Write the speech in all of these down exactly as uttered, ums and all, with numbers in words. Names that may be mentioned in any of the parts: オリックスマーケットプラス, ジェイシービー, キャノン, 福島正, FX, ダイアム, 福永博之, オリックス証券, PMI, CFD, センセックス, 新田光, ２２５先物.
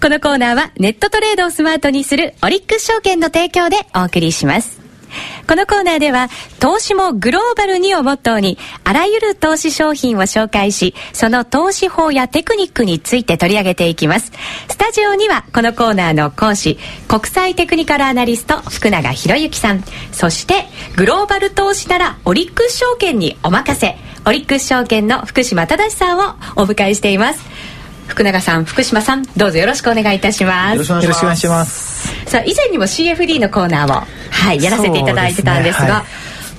このコーナーはネットトレードをスマートにするオリックス証券の提供でお送りします。このコーナーでは投資もグローバルにをモットーにあらゆる投資商品を紹介し、その投資法やテクニックについて取り上げていきます。スタジオにはこのコーナーの講師、国際テクニカルアナリスト福永博之さん、そしてグローバル投資ならオリックス証券にお任せ、オリックス証券の福島正さんをお迎えしています。福永さん、福島さん、どうぞよろしくお願いいたします。よろしくお願いします。さあ、以前にも シーエフディー のコーナーを、はい、やらせていただいてたんですが、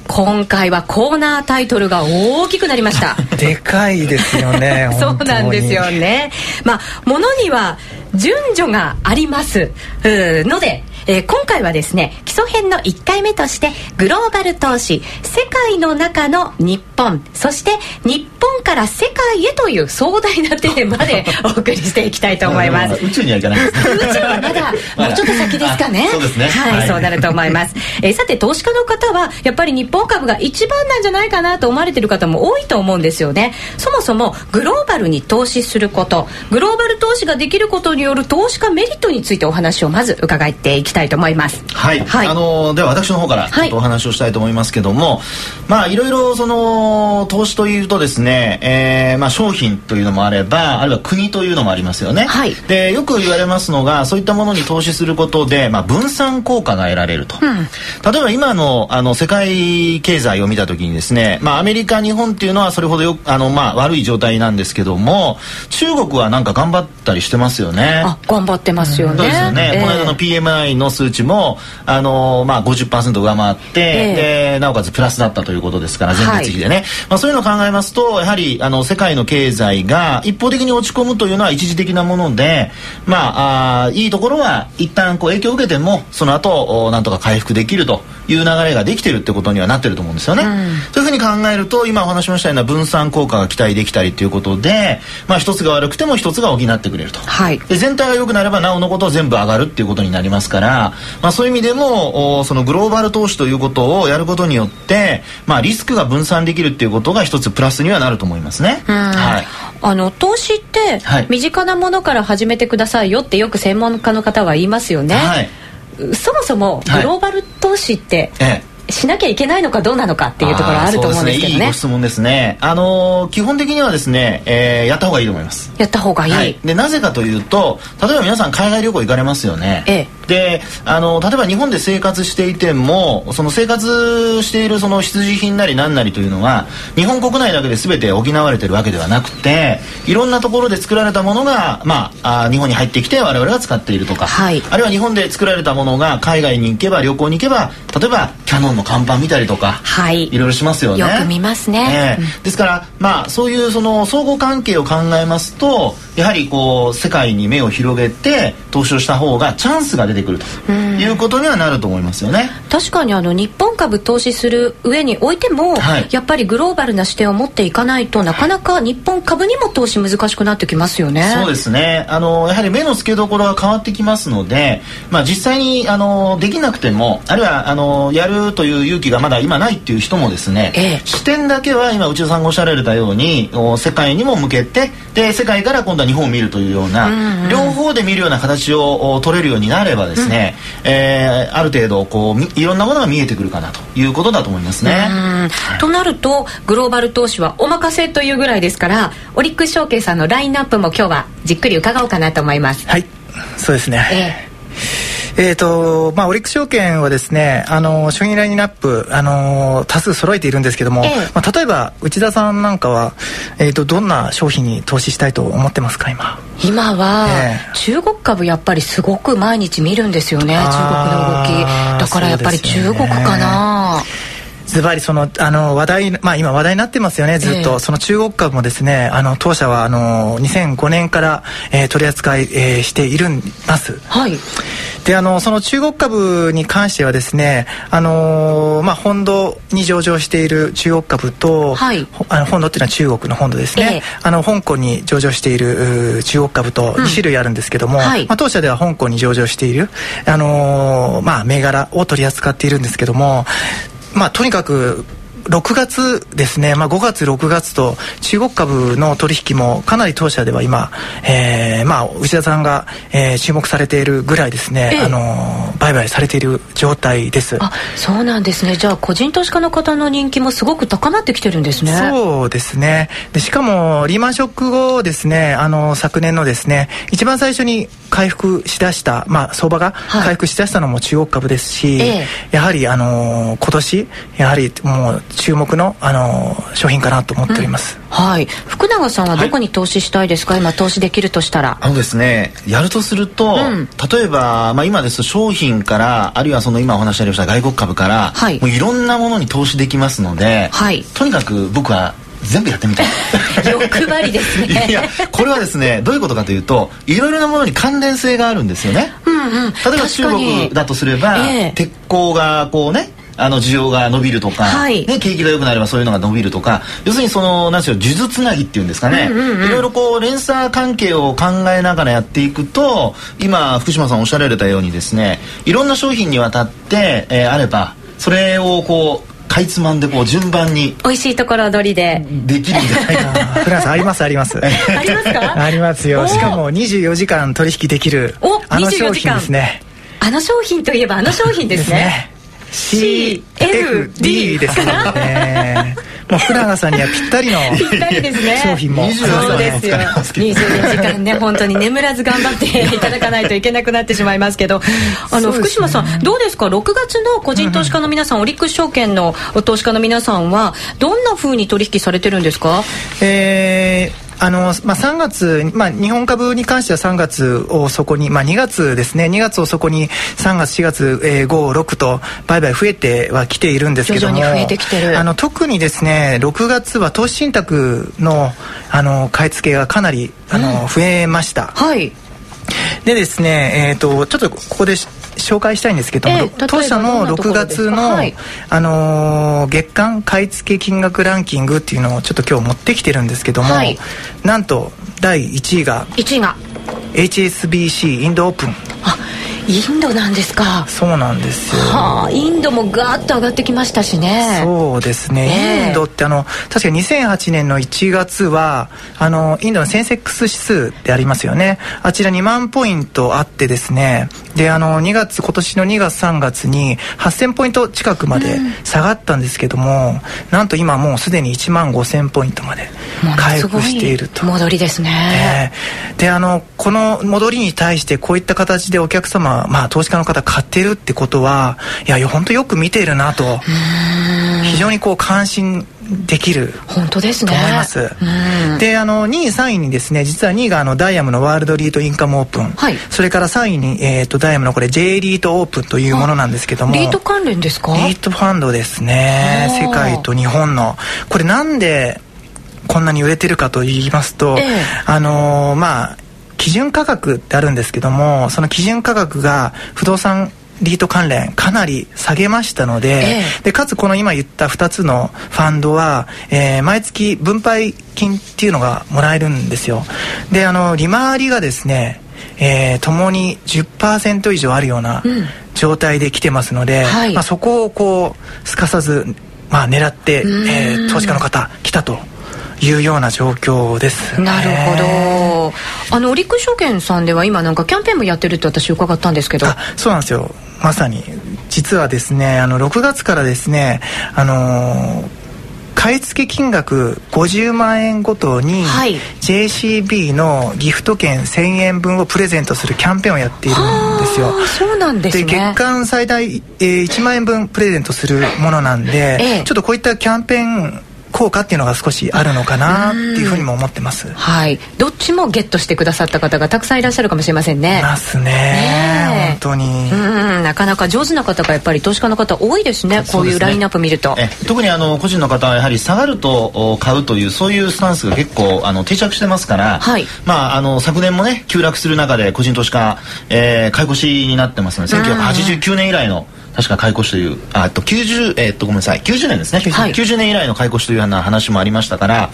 今回はコーナータイトルが大きくなりました。でかいですよね。そうなんですよね。まあ、ものには順序がありますので、えー、今回はですね、基礎編のいっかいめとしてグローバル投資、世界の中の日本、そして日本から世界へという壮大なテーマでお送りしていきたいと思います。宇宙にはいかないです、ね、宇宙はまだもうちょっと先ですかね。そうですね、はい、はい、そうなると思います、えー、さて、投資家の方はやっぱり日本株が一番なんじゃないかなと思われている方も多いと思うんですよね。そもそもグローバルに投資すること、グローバル投資ができることによる投資家メリットについてお話をまず伺っていきたいと思います。はい、はい、あのでは私の方からちょっとお話をしたいと思いますけども、はい、まあいろいろその投資というとですね、えー、まあ商品というのもあれば、あるいは国というのもありますよね、はい、でよく言われますのが、そういったものに投資することで、まあ、分散効果が得られると、うん、例えば今 の, あの世界経済を見た時にですね、まあ、アメリカ、日本っていうのはそれほどよあの、まあ、悪い状態なんですけども、中国はなんか頑張ったりしてますよね。あ、頑張ってますよね。そうですよね、えー、この間の ピーエムアイ の数値もあの、まあ、ごじゅっパーセント 上回って、えー、でなおかつプラスだったということですから、前月比でね、はい、まあ、そういうのを考えますと、やはりあの世界の経済が一方的に落ち込むというのは一時的なもので、まあ、あいいところは一旦こう影響を受けても、その後なんとか回復できるという流れができているってことにはなってると思うんですよね、うん、そういうふうに考えると、今お話しましたような分散効果が期待できたりということで、まあ、一つが悪くても一つが補ってくれると、はい、で全体が良くなればなおのこと全部上がるっていうことになりますから、まあ、そういう意味でもそのグローバル投資ということをやることによって、まあ、リスクが分散できるっていうことが一つプラスにはなると思いますね、はい、あの投資って身近なものから始めてくださいよってよく専門家の方は言いますよね、はい、そもそもグローバル投資って、はい、ええ、しなきゃいけないのかどうなのかっていうところはあると思うんですけど ね, ねいいご質問ですね。あのー、基本的にはですね、えー、やった方がいいと思います。やった方がいい、はい、でなぜかというと、例えば皆さん海外旅行行かれますよね、ええ、であの例えば日本で生活していても、その生活しているその必需品なり何なりというのは日本国内だけで全て補われているわけではなくて、いろんなところで作られたものが、まあ、あ日本に入ってきて我々が使っているとか、はい、あるいは日本で作られたものが海外に行けば、旅行に行けば、例えばキャノンの看板見たりとか、はい、いろいろしますよね。よく見ますね、えー、ですから、まあ、そういうその相互関係を考えますと、やはりこう世界に目を広げて投資をした方がチャンスが出てくるということにはなると思いますよね。確かにあの日本株投資する上においても、はい、やっぱりグローバルな視点を持っていかないと、なかなか日本株にも投資難しくなってきますよね。そうですね、あのやはり目の付けどころが変わってきますので、まあ、実際にあのできなくても、あるいはあのやるという勇気がまだ今ないっていう人もですね、ええ、視点だけは今内田さんがおっしゃられたように世界にも向けて、で世界から今度は日本を見るというような、うんうん、両方で見るような形を取れるようになればですね、うん、えー、ある程度こういろんなものが見えてくるかなということだと思いますね、はい、となるとグローバル投資はお任せというぐらいですから、オリックス証券さんのラインナップも今日はじっくり伺おうかなと思います。はい、そうですね、えええーとまあ、オリックス証券はですね、あの商品ラインナップ、あのー、多数揃えているんですけども、ええ、まあ、例えば内田さんなんかは、えーと、どんな商品に投資したいと思ってますか？今今は、ええ、中国株やっぱりすごく毎日見るんですよね、中国の動きだから、やっぱり中国かな。ズバリその、あの話題、まあ、今話題になってますよね、ずっと、えー、その中国株もですね、あの当社はあのにせんごねんから、えー、取り扱い、えー、しているんます、はい、であのその中国株に関してはですね、あのーまあ、本土に上場している中国株と、はい、あの本土っていうのは中国の本土ですね、えー、あの香港に上場している中国株とに種類あるんですけども、うん、はい、まあ、当社では香港に上場している、あのーまあ、銘柄を取り扱っているんですけども、まあ、とにかくろくがつですね、まあ、ごがつろくがつと中国株の取引もかなり当社では今、えーまあ、内田さんが、えー、注目されているぐらいですね、ええ、あの売買されている状態です。あ、そうなんですね。じゃあ個人投資家の方の人気もすごく高まってきてるんですね。そうですね。でしかもリーマンショック後ですね、あの昨年のですね一番最初に回復しだした、まあ、相場が回復しだしたのも中国株ですし、はい、ええ、やはりあの今年やはりもう注目の、あのー、商品かなと思っております、うん、はい。福永さんはどこに投資したいですか、はい、今投資できるとしたら。あのですね、やるとすると、うん、例えば、まあ、今ですと商品からあるいはその今お話しありました外国株から、はい、もういろんなものに投資できますので、はい、とにかく僕は全部やってみたい欲張りですねいやこれはですねどういうことかというといろいろなものに関連性があるんですよね、うんうん、例えば中国だとすれば、えー、鉄鋼がこうねあの需要が伸びるとか、はいね、景気が良くなればそういうのが伸びるとか、要するにその何でしょう、数珠つなぎっていうんですかね、うんうんうん、いろいろこう連鎖関係を考えながらやっていくと、今福島さんおっしゃられたようにですね、いろんな商品にわたって、えー、あればそれをこうかいつまんでこう順番に美味しいところ取りでできるんじゃないかなフランスありますありますありますかありますよ。しかもにじゅうよじかん取引できるあの商品ですね。あの商品といえばあの商品ですねシーエフディー ですからねもう福永さんにはぴったりのぴったりですね商品もそうですよ。にじゅうよじかんね本当に眠らず頑張っていただかないといけなくなってしまいますけどあの、ね、福島さんどうですか。ろくがつの個人投資家の皆さん、うん、オリックス証券の投資家の皆さんはどんな風に取引されてるんですか。えーあのまあ、さんがつ、まあ、日本株に関してはさんがつをそこに、まあ、にがつですね、にがつをそこにさんがつしがつ、えー、ご、ろくと売買増えてはきているんですけども、徐々に増えてきてる。あの特にですねろくがつは投資信託 の, あの買い付けがかなりあの、うん、増えました。はい。でですね、えー、とちょっとここで紹介したいんですけども、えー、当社のろくがつの、はい、あのー、月間買い付け金額ランキングっていうのをちょっと今日持ってきてるんですけども、はい、なんとだいいちいがいちいが エイチエスビーシー インドオープン。あ、インドなんですか。そうなんですよ。はあ、インドもガーッと上がってきましたしね。そうですね、えー、インドってあの確かにせんはちねんのいちがつはあのインドのセンセックス指数ってありますよね。あちらにまんポイントあってですね、であのにがつ今年のにがつさんがつにはっせんポイント近くまで下がったんですけども、うん、なんと今もうすでにいちまんごせんポイントまで回復していると。戻りですね、えー、であのこの戻りに対してこういった形でお客様まあ、投資家の方買ってるってことはいや本当よく見ているなと非常にこう関心できる本当ですねと思います、うん、であのにいさんいにですね実はにいがあのダイアムのワールドリートインカムオープン、はい、それからさんいに、えー、とダイアムのこれ J リートオープンというものなんですけども。リート関連ですか。リートファンドですね。世界と日本のこれなんでこんなに売れてるかと言いますと、ええ、あのー、まあ基準価格ってあるんですけどもその基準価格が不動産リート関連かなり下げましたので、ええ、でかつこの今言ったふたつのファンドは、えー、毎月分配金っていうのがもらえるんですよ。であの利回りがですね、えー、共に じゅっパーセント 以上あるような状態で来てますので、うん、はい、まあ、そこをこうすかさず、まあ、狙って、えー、投資家の方来たというような状況ですね。なるほど。あのオリックス証券さんでは今なんかキャンペーンもやってるって私伺ったんですけど。あ、そうなんですよ。まさに実はですねあのろくがつからですねあのー、買い付け金額ごじゅうまん円ごとに ジェイシービー のギフト券せんえん分をプレゼントするキャンペーンをやっているんですよ。そうなんですね。で月間最大、えー、いちまん円分プレゼントするものなんで、ええ、ちょっとこういったキャンペーン効果っていうのが少しあるのかなっていうふうにも思ってます、はい、どっちもゲットしてくださった方がたくさんいらっしゃるかもしれませんね。いますね、ね、本当にうん、なかなか上手な方がやっぱり投資家の方多いですね。こういうラインナップ見ると、ね、え特にあの個人の方はやはり下がると買うというそういうスタンスが結構あの定着してますから、はい、まあ、あの昨年もね急落する中で個人投資家、えー、買い越しになってますのでせんきゅうひゃくはちじゅうきゅうねん以来の確か買い越しというあと90、えー、っとごめんなさいきゅうじゅうねんですね、はい、きゅうじゅうねん以来の買い越しというような話もありましたから、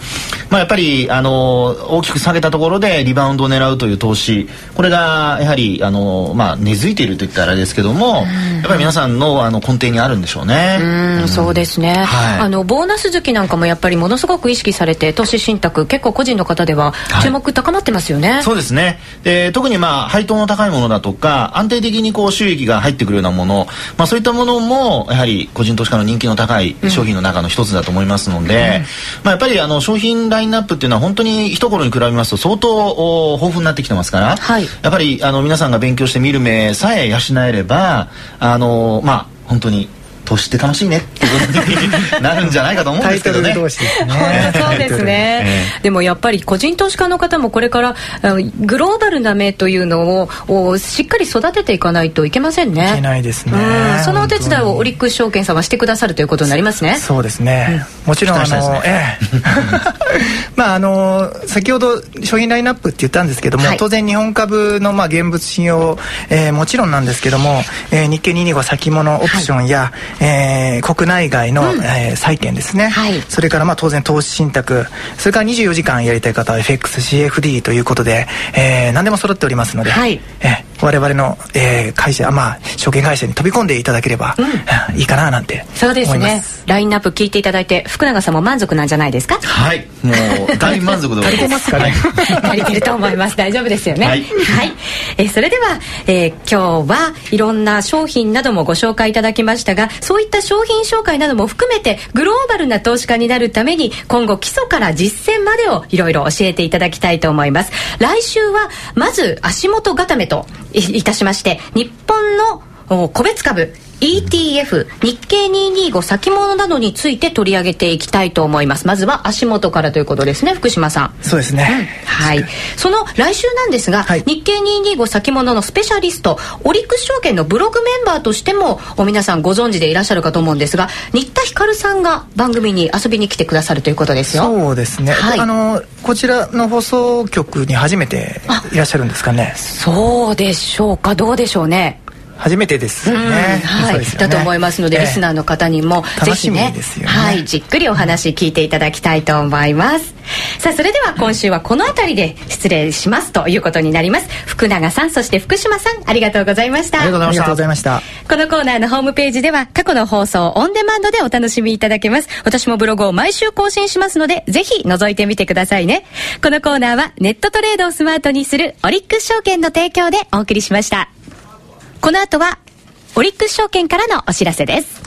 まあ、やっぱりあの大きく下げたところでリバウンドを狙うという投資、これがやはりあの、まあ、根付いているといったらあれですけども、うん、やっぱり皆さん の, あの根底にあるんでしょうね。うん、うん、そうですね、はい、あのボーナス月なんかもやっぱりものすごく意識されて投資信託結構個人の方では注目高まってますよね、はい、そうですね。で特に、まあ、配当の高いものだとか安定的にこう収益が入ってくるようなもの、まあ、そういったものもやはり個人投資家の人気の高い商品の中の一つだと思いますので、うんまあ、やっぱりあの商品ラインナップっていうのは本当に一頃に比べますと相当豊富になってきてますから、はい、やっぱりあの皆さんが勉強して見る目さえ養えればあの、まあ、本当に投資って楽しいねってことになるんじゃないかと思うんですけどね。タイトル同士ですね。そうですね。でもやっぱり個人投資家の方もこれからグローバルな目というのをしっかり育てていかないといけませんね。いけないですね。そのお手伝いをオリックス証券さんはしてくださるということになりますね。そうですね、うん、もちろんあの、ええ、まああの先ほど商品ラインナップって言ったんですけども、はい、当然日本株のまあ現物信用、えー、もちろんなんですけども、えー、日経にひゃくにじゅうご先物オプションや、はい、えー、国内外の、うんえー、債券ですね、はい、それからまあ当然投資信託、それからにじゅうよじかんやりたい方は エフエックス、シーエフディー ということで、えー、何でも揃っておりますので、はいえー、我々の、えー、会社、まあ、証券会社に飛び込んでいただければ、うん、いいかななんて思います。そうですね、ラインナップ聞いていただいて福永さんも満足なんじゃないですか。はい、もう大満足でございます。足りてますかね。足りてると思います。大丈夫ですよね。はい、はいえー、それでは、えー、今日はいろんな商品などもご紹介いただきましたが、そういった商品紹介なども含めてグローバルな投資家になるために今後基礎から実践までをいろいろ教えていただきたいと思います。来週はまず足元固めといたしまして、日本の個別株イーティーエフ 日経にひゃくにじゅうご先物などについて取り上げていきたいと思います。まずは足元からということですね、福島さん。そうですね、うん、はい。その来週なんですが、はい、日経にひゃくにじゅうご先物のスペシャリストオリックス証券のブログメンバーとしても皆さんご存知でいらっしゃるかと思うんですが、新田光さんが番組に遊びに来てくださるということですよ。そうですね、はい、あのこちらの放送局に初めていらっしゃるんですかね。そうでしょうか、どうでしょうね。初めてですね、はい、そうですよね。だと思いますので、えー、リスナーの方にもぜひね、楽しみですよね、はい、じっくりお話聞いていただきたいと思います。さあそれでは今週はこの辺りで失礼しますということになります。福永さん、そして福島さん、ありがとうございました。ありがとうございました。このコーナーのホームページでは過去の放送をオンデマンドでお楽しみいただけます。私もブログを毎週更新しますので、ぜひ覗いてみてくださいね。このコーナーはネットトレードをスマートにするオリックス証券の提供でお送りしました。この後はオリックス証券からのお知らせです。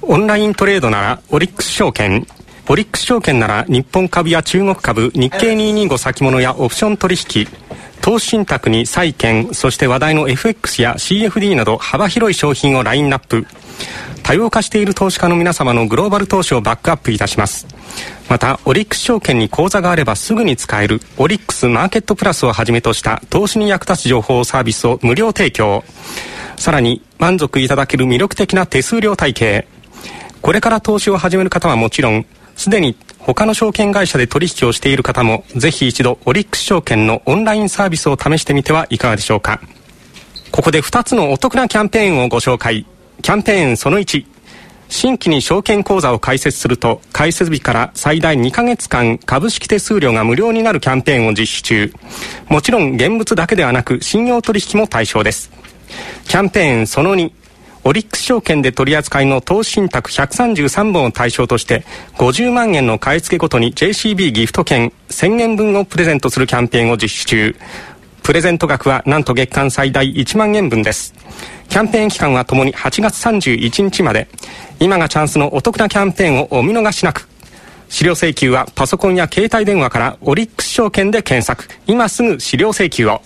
オンライントレードならオリックス証券。オリックス証券なら日本株や中国株、日経にひゃくにじゅうご先物やオプション取引、投資信託に債券、そして話題の エフエックス や シーエフディー など幅広い商品をラインナップ。多様化している投資家の皆様のグローバル投資をバックアップいたします。またオリックス証券に口座があればすぐに使えるオリックスマーケットプラスをはじめとした投資に役立つ情報サービスを無料提供。さらに満足いただける魅力的な手数料体系。これから投資を始める方はもちろん、すでに他の証券会社で取引をしている方もぜひ一度オリックス証券のオンラインサービスを試してみてはいかがでしょうか。ここでふたつのお得なキャンペーンをご紹介。キャンペーンそのいち、新規に証券口座を開設すると開設日から最大にかげつかん株式手数料が無料になるキャンペーンを実施中。もちろん現物だけではなく信用取引も対象です。キャンペーンそのに、オリックス証券で取り扱いの投資信託ひゃくさんじゅうさんぼんを対象としてごじゅうまんえんの買い付けごとに ジェイシービー ギフト券せんえんぶんをプレゼントするキャンペーンを実施中。プレゼント額はなんと月間最大いちまんえんぶんです。キャンペーン期間はともにはちがつさんじゅういちにちまで。今がチャンスのお得なキャンペーンをお見逃しなく。資料請求はパソコンや携帯電話からオリックス証券で検索。今すぐ資料請求を。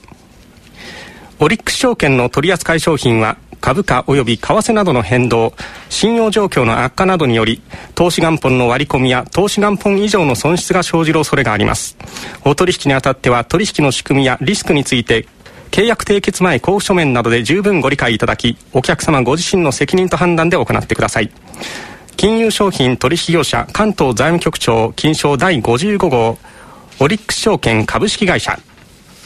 オリックス証券の取り扱い商品は株価及び為替などの変動、信用状況の悪化などにより投資元本の割り込みや投資元本以上の損失が生じる恐れがあります。お取引にあたっては取引の仕組みやリスクについて契約締結前交付書面などで十分ご理解いただき、お客様ご自身の責任と判断で行ってください。金融商品取引業者関東財務局長金商だいごじゅうごごう、オリックス証券株式会社。